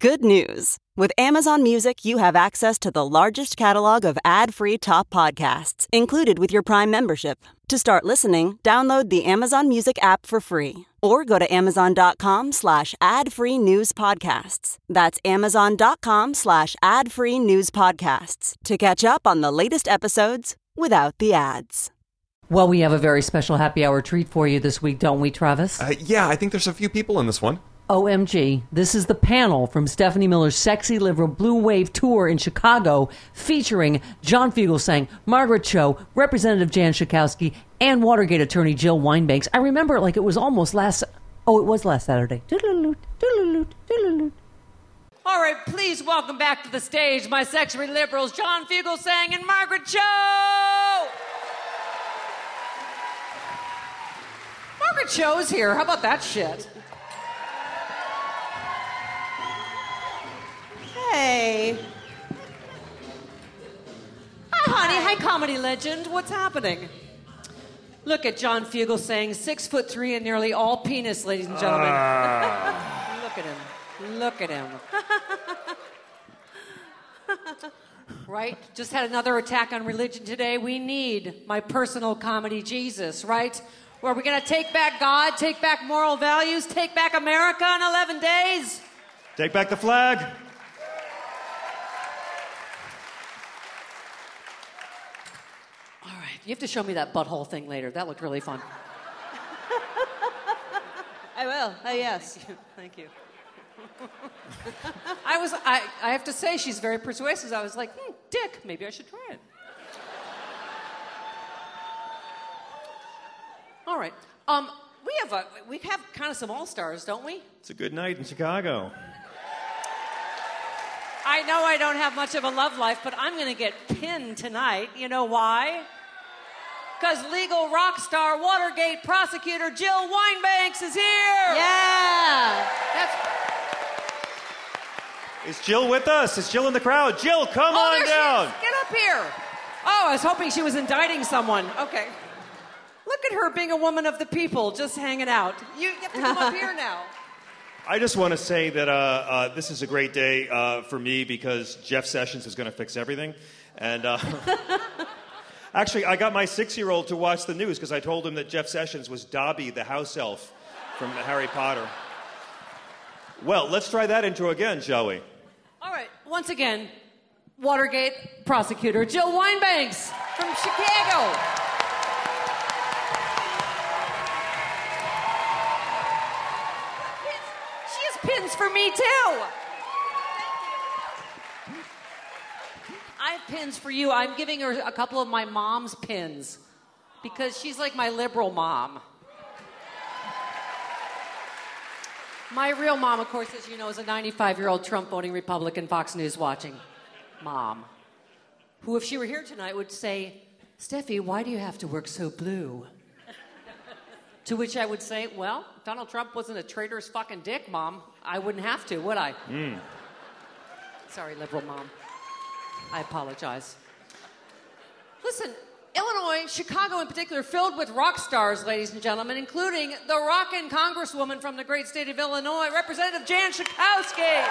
Good news. With Amazon Music, you have access to the largest catalog of ad-free top podcasts, included with your Prime membership. To start listening, download the Amazon Music app for free or go to amazon.com/ad-free news podcasts. That's amazon.com/ad-free news podcasts to catch up on the latest episodes without the ads. Well, we have a very special happy hour treat for you this week, don't we, Travis? Yeah, I think there's a few people in this one. OMG, this is the panel from Stephanie Miller's Sexy Liberal Blue Wave Tour in Chicago, featuring John Fugelsang, Margaret Cho, Representative Jan Schakowsky, and Watergate attorney Jill Wine-Banks. I remember it like it was almost last Saturday. Toodaloot, toodaloot, toodaloot. All right, please welcome back to the stage my sexy liberals, John Fugelsang and Margaret Cho! Margaret Cho's here, how about that shit? Hey. Hi, honey. Hi, comedy legend. What's happening? Look at John Fugelsang, 6'3" and nearly all penis, ladies and gentlemen. Look at him. Look at him. Right? Just had another attack on religion today. We need my personal comedy Jesus, right? Where we're going to take back God, take back moral values, take back America in 11 days. Take back the flag. You have to show me that butthole thing later. That looked really fun. I will. Oh, yes. Thank you. I have to say, she's very persuasive. I was like, dick, maybe I should try it. All right. We have kind of some all-stars, don't we? It's a good night in Chicago. I know I don't have much of a love life, but I'm going to get pinned tonight. You know why? Because legal rock star Watergate prosecutor Jill Wine-Banks is here. Yeah. Is Jill with us? Is Jill in the crowd? Jill, come on down. She is. Get up here. Oh, I was hoping she was indicting someone. Okay. Look at her being a woman of the people, just hanging out. You have to come up here now. I just want to say that this is a great day for me because Jeff Sessions is going to fix everything. And... Actually, I got my 6-year-old to watch the news because I told him that Jeff Sessions was Dobby, the house elf from Harry Potter. Well, let's try that intro again, shall we? All right. Once again, Watergate prosecutor Jill Wine-Banks from Chicago. She has pins for me, too. I have pins for you. I'm giving her a couple of my mom's pins because she's like my liberal mom. My real mom, of course, as you know, is a 95-year-old Trump-voting Republican, Fox News-watching mom, who, if she were here tonight, would say, Steffi, why do you have to work so blue? To which I would say, well, if Donald Trump wasn't a traitor's fucking dick, Mom, I wouldn't have to, would I? Mm. Sorry, liberal mom. I apologize. Listen, Illinois, Chicago in particular, filled with rock stars, ladies and gentlemen, including the rockin' congresswoman from the great state of Illinois, Representative Jan Schakowsky.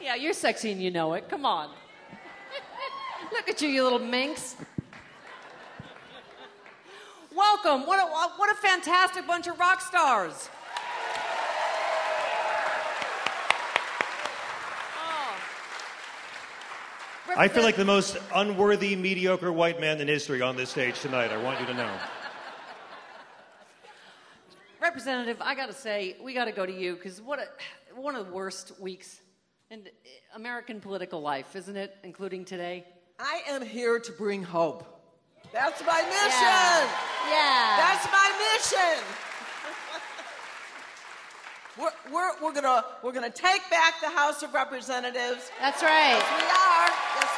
Yeah, you're sexy and you know it. Come on. Look at you, you little minx. Welcome. What a fantastic bunch of rock stars. I feel like the most unworthy, mediocre white man in history on this stage tonight. I want you to know. Representative, I got to say, we got to go to you, because one of the worst weeks in American political life, isn't it, including today? I am here to bring hope. That's my mission. Yeah. That's my mission. We're gonna take back the House of Representatives. That's right. Yes, we are. Yes,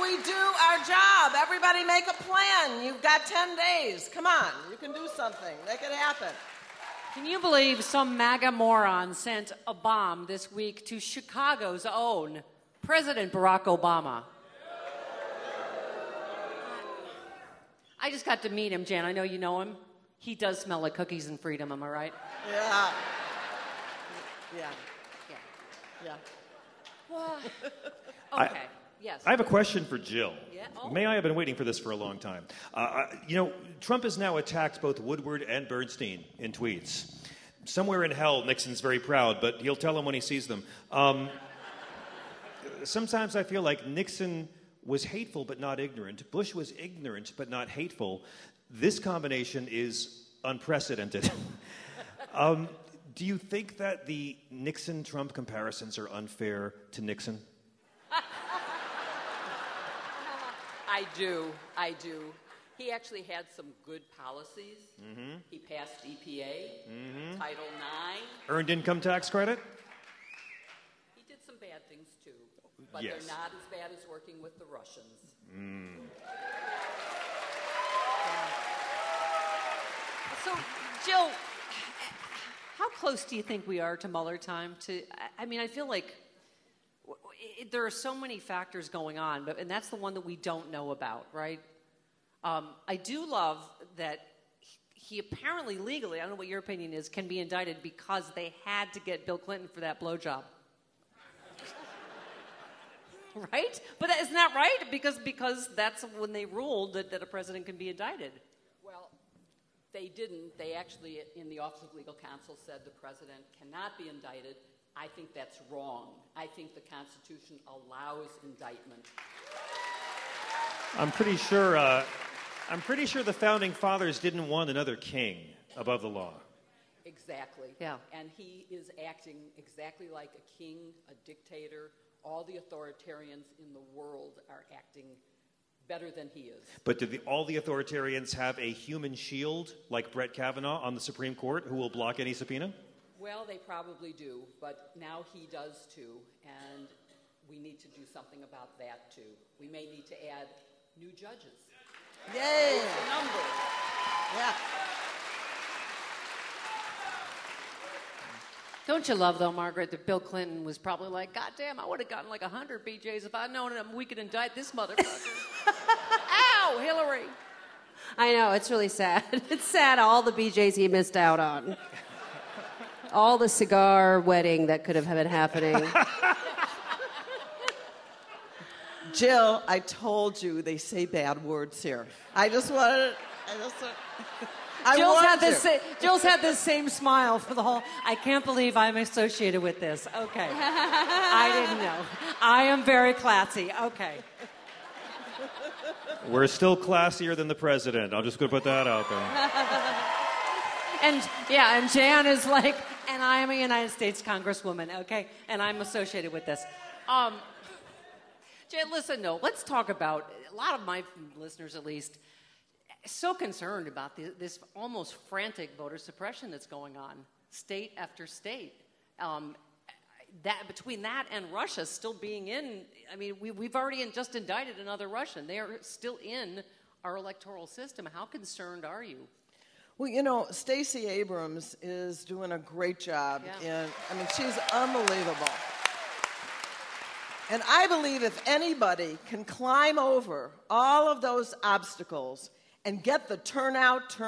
we are. If we do our job, everybody make a plan. You've got 10 days. Come on. You can do something. Make it happen. Can you believe some MAGA moron sent a bomb this week to Chicago's own President Barack Obama? I just got to meet him, Jan. I know you know him. He does smell like cookies and freedom, am I right? Yeah. Yeah. Yeah. Yeah. Well, okay. Yes. I have a question for Jill. Yeah? Oh. May I have been waiting for this for a long time. Trump has now attacked both Woodward and Bernstein in tweets. Somewhere in hell, Nixon's very proud, but he'll tell them when he sees them. Sometimes I feel like Nixon was hateful but not ignorant. Bush was ignorant but not hateful. This combination is unprecedented. Do you think that the Nixon-Trump comparisons are unfair to Nixon? I do. He actually had some good policies. Mm-hmm. He passed EPA, mm-hmm. Title IX. Earned income tax credit. He did some bad things, too. But yes. They're not as bad as working with the Russians. Mm. So, Jill, how close do you think we are to Mueller time? I feel like there are so many factors going on, and that's the one that we don't know about, right? I do love that he apparently legally, I don't know what your opinion is, can be indicted because they had to get Bill Clinton for that blowjob. Right? But isn't that right? Because that's when they ruled that a president can be indicted. Well, they didn't. They actually, in the Office of Legal Counsel, said the president cannot be indicted. I think that's wrong. I think the Constitution allows indictment. I'm pretty sure the founding fathers didn't want another king above the law. Exactly. Yeah. And he is acting exactly like a king, a dictator. All the authoritarians in the world are acting better than he is. But do all the authoritarians have a human shield like Brett Kavanaugh on the Supreme Court who will block any subpoena? Well, they probably do, but now he does too, and we need to do something about that too. We may need to add new judges. Yay! It's a number. Yeah. Don't you love, though, Margaret, that Bill Clinton was probably like, God damn, I would have gotten like 100 BJs if I'd known him. We could indict this motherfucker. Ow, Hillary. I know, it's really sad. It's sad all the BJs he missed out on. All the cigar wedding that could have been happening. Jill, I told you they say bad words here. Jill's had this same smile for the whole, I can't believe I'm associated with this. Okay. I didn't know. I am very classy. Okay. We're still classier than the president. I'm just going to put that out there. And Jan is like, and I am a United States Congresswoman, okay? And I'm associated with this. Jan, listen, though, let's talk about, a lot of my listeners at least, so concerned about this almost frantic voter suppression that's going on, state after state. Between that and Russia still being in, we've already just indicted another Russian. They are still in our electoral system. How concerned are you? Well, Stacey Abrams is doing a great job. Yeah. She's unbelievable. And I believe if anybody can climb over all of those obstacles and get the turnout.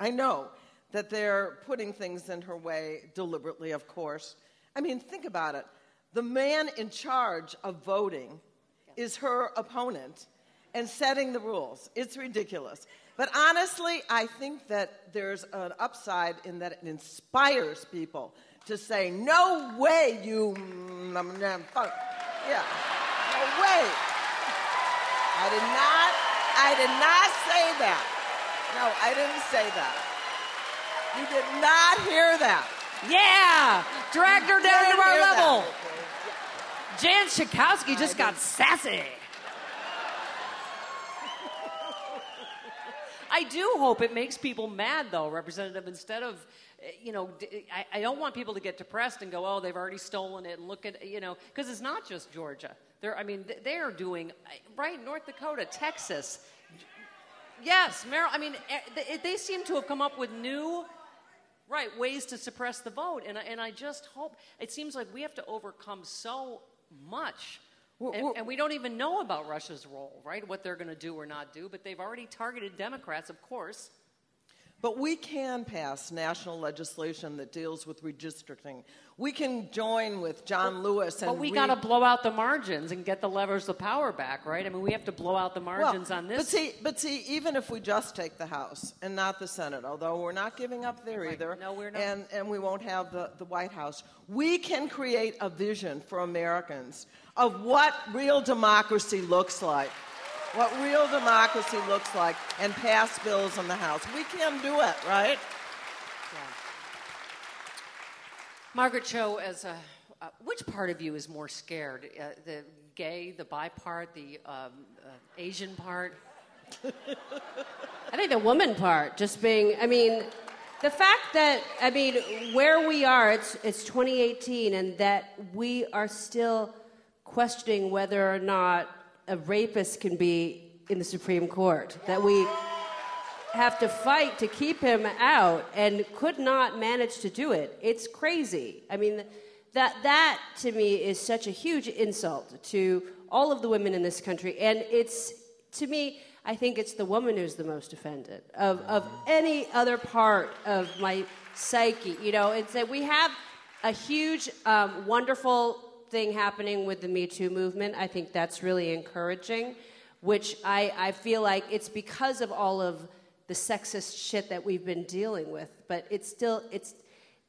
I know that they're putting things in her way deliberately, of course. Think about it. The man in charge of voting is her opponent and setting the rules. It's ridiculous. But honestly, I think that there's an upside in that it inspires people to say, no way you... Yeah. No way. I did not say that. No, I didn't say that. You did not hear that. Yeah. Dragged her down to our level. Yeah. Jan Schakowsky just got sassy. I do hope it makes people mad, though, Representative, instead of, you know, I don't want people to get depressed and go, oh, they've already stolen it, and look at, you know, because it's not just Georgia. They're, I mean, they are doing, right, North Dakota, Texas, yes, Maryland, I mean, they seem to have come up with new, right, ways to suppress the vote, and I just hope, it seems like we have to overcome so much. And we don't even know about Russia's role, right? What they're going to do or not do, but they've already targeted Democrats, of course. But we can pass national legislation that deals with redistricting. We can join with John Lewis. And but we got to blow out the margins and get the levers of power back, right? I mean, we have to blow out the margins on this. But see, even if we just take the House and not the Senate, although we're not giving up there either, no, we're not. And we won't have the White House, we can create a vision for Americans of what real democracy looks like. What real democracy looks like, and pass bills in the House. We can do it, right? Yeah. Margaret Cho, as which part of you is more scared? The gay, the bi part, the Asian part? I think the woman part, just being, I mean, the fact that, I mean, where we are, it's 2018, and that we are still questioning whether or not a rapist can be in the Supreme Court, that we have to fight to keep him out and could not manage to do it. It's crazy. I mean, that to me is such a huge insult to all of the women in this country. And it's, to me, I think it's the woman who's the most offended of any other part of my psyche. You know, it's that we have a huge, wonderful thing happening with the Me Too movement. I think that's really encouraging, which I feel like it's because of all of the sexist shit that we've been dealing with, but it's still,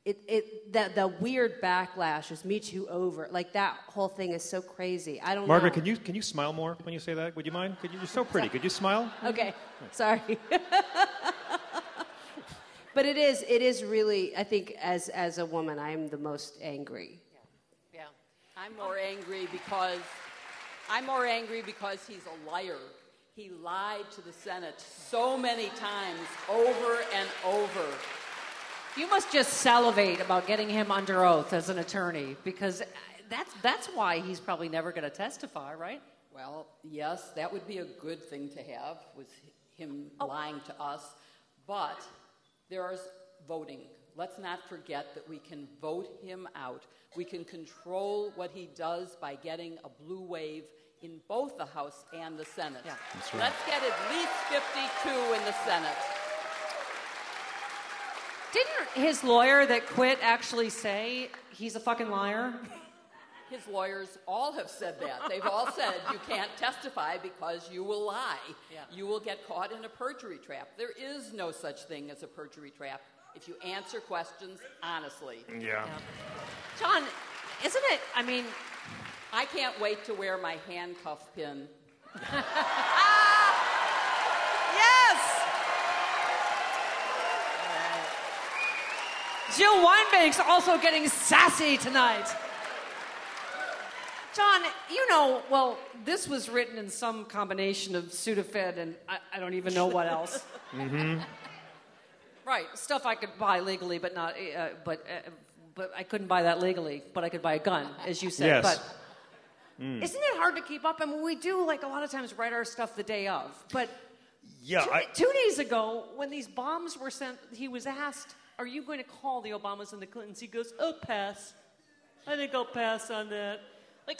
the weird backlash is Me Too over. Like, that whole thing is so crazy. I don't know. Margaret, can you smile more when you say that? Would you mind? You're so pretty. Could you smile? Okay. Sorry. But it is really, I think as a woman, I'm the most angry. I'm more angry because he's a liar. He lied to the Senate so many times, over and over. You must just salivate about getting him under oath as an attorney, because that's why he's probably never going to testify, right? Well, yes, that would be a good thing to have, was him lying to us. But there's voting. Let's not forget that we can vote him out. We can control what he does by getting a blue wave in both the House and the Senate. Yeah. That's right. Let's get at least 52 in the Senate. Didn't his lawyer that quit actually say he's a fucking liar? His lawyers all have said that. They've all said you can't testify because you will lie. Yeah. You will get caught in a perjury trap. There is no such thing as a perjury trap if you answer questions honestly. Yeah. John, isn't it, I mean, I can't wait to wear my handcuff pin. Yes! Jill Wine-Banks also getting sassy tonight. John, you know, well, this was written in some combination of Sudafed and I don't even know what else. Mm-hmm. Right, stuff I could buy legally, but not. But I couldn't buy that legally. But I could buy a gun, as you said. Yes. But isn't it hard to keep up? I mean, we do like a lot of times write our stuff the day of. But yeah, two days ago, when these bombs were sent, he was asked, "Are you going to call the Obamas and the Clintons?" He goes, "Oh, pass. I think I'll pass on that." Like,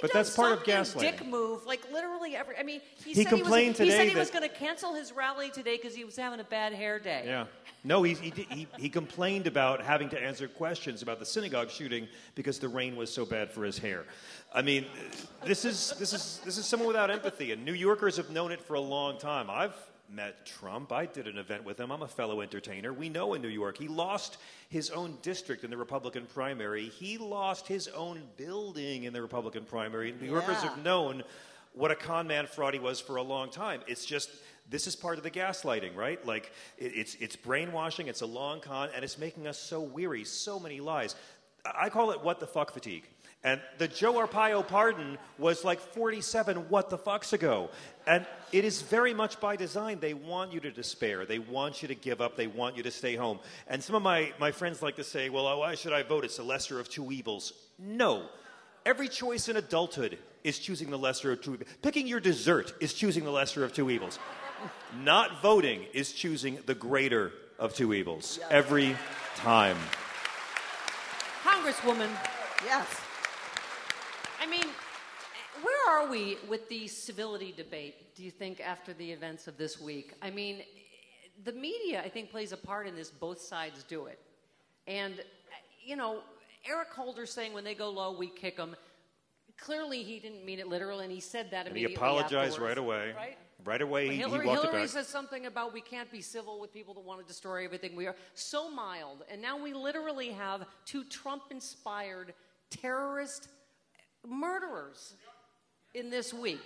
But that's part of gaslighting. Dick move, like literally every. I mean, he said he was going to cancel his rally today because he was having a bad hair day. Yeah, no, he complained about having to answer questions about the synagogue shooting because the rain was so bad for his hair. I mean, this is someone without empathy, and New Yorkers have known it for a long time. I've met Trump. I did an event with him. I'm a fellow entertainer. We know in New York he lost his own district in the Republican primary. He lost his own building in the Republican primary. New Yorkers have known what a con man fraud he was for a long time. It's just this is part of the gaslighting, right? Like it's brainwashing, it's a long con, and it's making us so weary, so many lies. I call it what the fuck fatigue. And the Joe Arpaio pardon was like 47 what the fucks ago. And it is very much by design. They want you to despair. They want you to give up. They want you to stay home. And some of my friends like to say, well, why should I vote? It's the lesser of two evils. No. Every choice in adulthood is choosing the lesser of two evils. Picking your dessert is choosing the lesser of two evils. Not voting is choosing the greater of two evils. Yes. Every time. Congresswoman. Yes. I mean, where are we with the civility debate, do you think, after the events of this week? I mean, the media, I think, plays a part in this. Both sides do it. And, you know, Eric Holder saying when they go low, we kick them. Clearly, he didn't mean it literally, and he said that immediately afterwards. He apologized right away. Right? Right away, he walked it back. Hillary says something about we can't be civil with people that want to destroy everything. We are so mild. And now we literally have two Trump-inspired terrorist murderers in this week.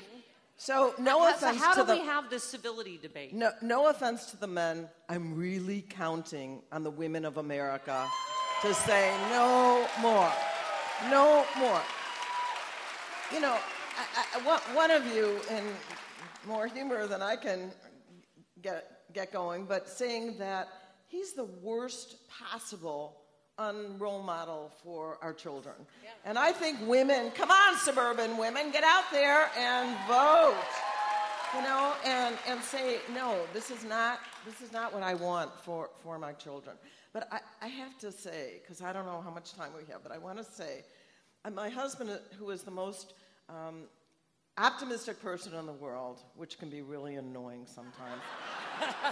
So no offense. So how do we have this civility debate? No offense to the men. I'm really counting on the women of America to say no more, no more. You know, one of you, in more humor than I can get going, but saying that he's the worst possible role model for our children. Yeah. And I think women, come on, suburban women, get out there and vote. You know, and say, no, this is not what I want for my children. But I have to say, because I don't know how much time we have, but I want to say, my husband, who is the most optimistic person in the world, which can be really annoying sometimes.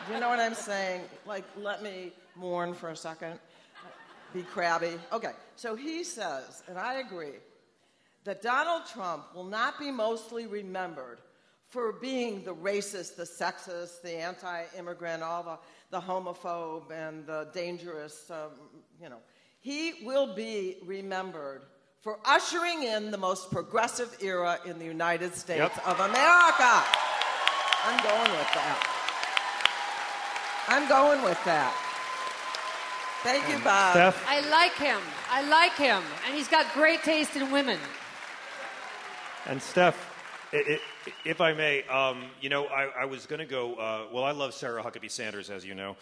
You know what I'm saying? Like, let me mourn for a second. Be crabby. Okay, so he says, and I agree, that Donald Trump will not be mostly remembered for being the racist, the sexist, the anti-immigrant, all the homophobe and the dangerous, you know. He will be remembered for ushering in the most progressive era in the United States of America. I'm going with that. I'm going with that. Thank you, Bob. Steph? I like him. And he's got great taste in women. And Steph, if I may, you know, I was going to go, well, I love Sarah Huckabee Sanders, as you know.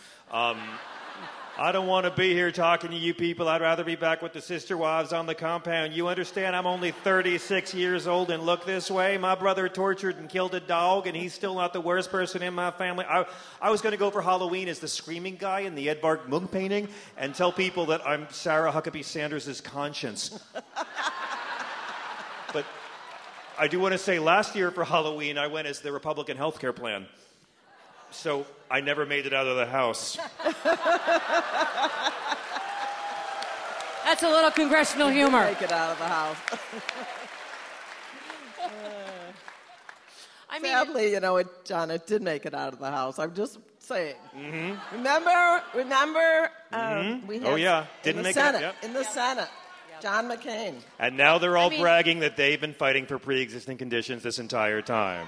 I don't want to be here talking to you people. I'd rather be back with the sister wives on the compound. You understand I'm only 36 years old and look this way? My brother tortured and killed a dog, and he's still not the worst person in my family. I was going to go for Halloween as the screaming guy in the Edvard Munch painting and tell people that I'm Sarah Huckabee Sanders' conscience. But I do want to say last year for Halloween, I went as the Republican health care plan. So I never made it out of the house. That's a little congressional humor. Make it out of the house. I mean, sadly, you know, John, it did make it out of the house. I'm just saying. Mm-hmm. Remember, mm-hmm. we had didn't make Senate, it out. Yep. In the Senate. John McCain. And now they're all bragging that they've been fighting for pre-existing conditions this entire time.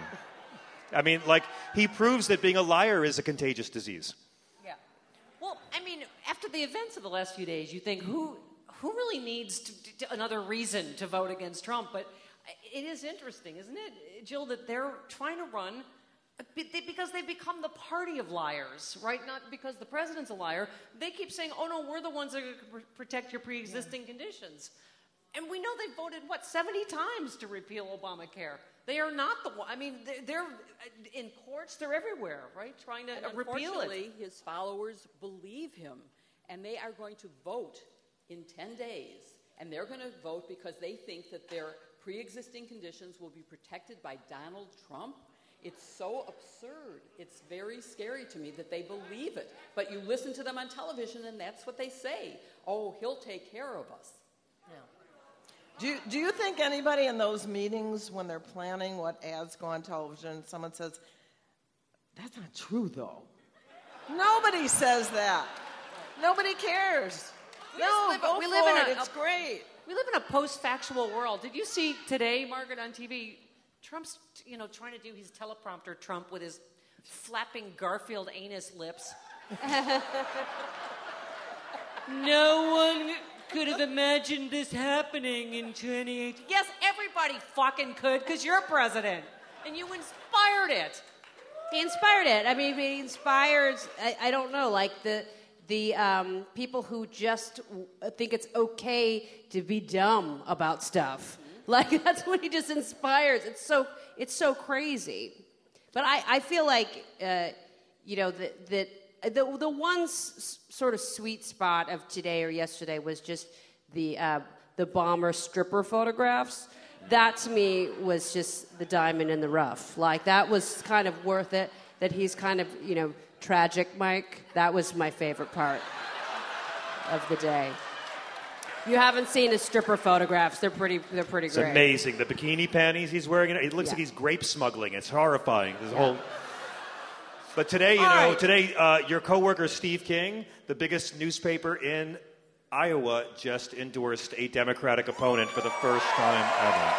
I mean, like, he proves that being a liar is a contagious disease. Yeah. Well, I mean, after the events of the last few days, you think, who really needs another reason to vote against Trump? But it is interesting, isn't it, Jill, that they're trying to run because they've become the party of liars, right? Not because the president's a liar. They keep saying, oh, no, we're the ones that are going to protect your pre-existing conditions. And we know they voted, 70 times to repeal Obamacare. They are not the one. I mean, they're in courts. They're everywhere, right, trying to repeal it. His followers believe him, and they are going to vote in 10 days. And they're going to vote because they think that their pre-existing conditions will be protected by Donald Trump. It's so absurd. It's very scary to me that they believe it. But you listen to them on television, and that's what they say. Oh, he'll take care of us. Yeah. Do you think anybody in those meetings, when they're planning what ads go on television, someone says, that's not true, though? Nobody says that. Nobody cares. We live in a post-factual world. Did you see today, Margaret, on TV, Trump's, trying to do his teleprompter Trump with his flapping Garfield anus lips. No one could have imagined this happening in 2018. Yes, everybody fucking could, because you're president. And you inspired it. He inspired it. I mean, he inspires, I don't know, like the people who just think it's okay to be dumb about stuff. Like, that's what he just inspires. It's so crazy. But I feel like, the one sort of sweet spot of today or yesterday was just the bomber stripper photographs. That, to me, was just the diamond in the rough. Like, that was kind of worth it, that he's kind of, tragic, Mike. That was my favorite part of the day. You haven't seen his stripper photographs. They're pretty great. It's amazing. The bikini panties he's wearing, it looks like he's grape smuggling. It's horrifying. This whole... But today, your coworker Steve King, the biggest newspaper in Iowa, just endorsed a Democratic opponent for the first time ever.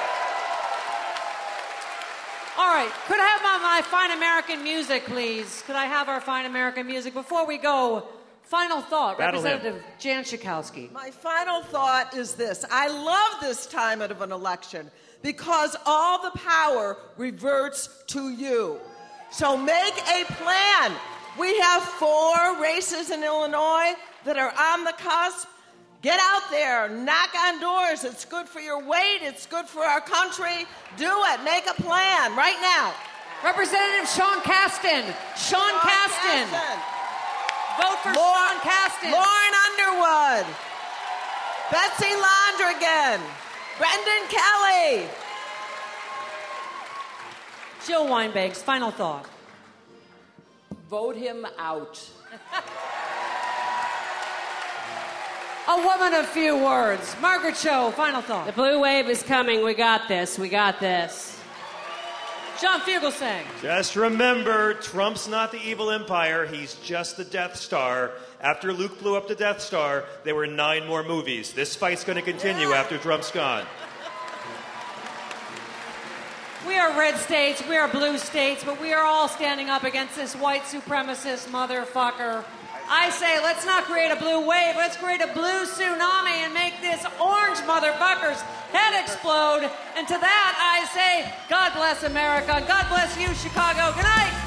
All right. Could I have my fine American music, please? Could I have our fine American music? Before we go... Final thought, Battle Representative him. Jan Schakowsky. My final thought is this. I love this time of an election because all the power reverts to you. So make a plan. We have 4 races in Illinois that are on the cusp. Get out there. Knock on doors. It's good for your weight. It's good for our country. Do it. Make a plan right now. Representative Sean Casten. Sean Casten. Vote for Sean Casten. Lauren Underwood. Betsy Londrigan. Brendan Kelly. Jill Wine-Banks, final thought. Vote him out. A woman of few words. Margaret Cho, final thought. The blue wave is coming. We got this. John Fugelsang. Just remember, Trump's not the evil empire. He's just the Death Star. After Luke blew up the Death Star, there were 9 more movies. This fight's going to continue after Trump's gone. We are red states. We are blue states. But we are all standing up against this white supremacist motherfucker. I say, let's not create a blue wave. Let's create a blue tsunami and make this orange motherfucker's head explode. And to that, I say, God bless America. God bless you, Chicago. Good night.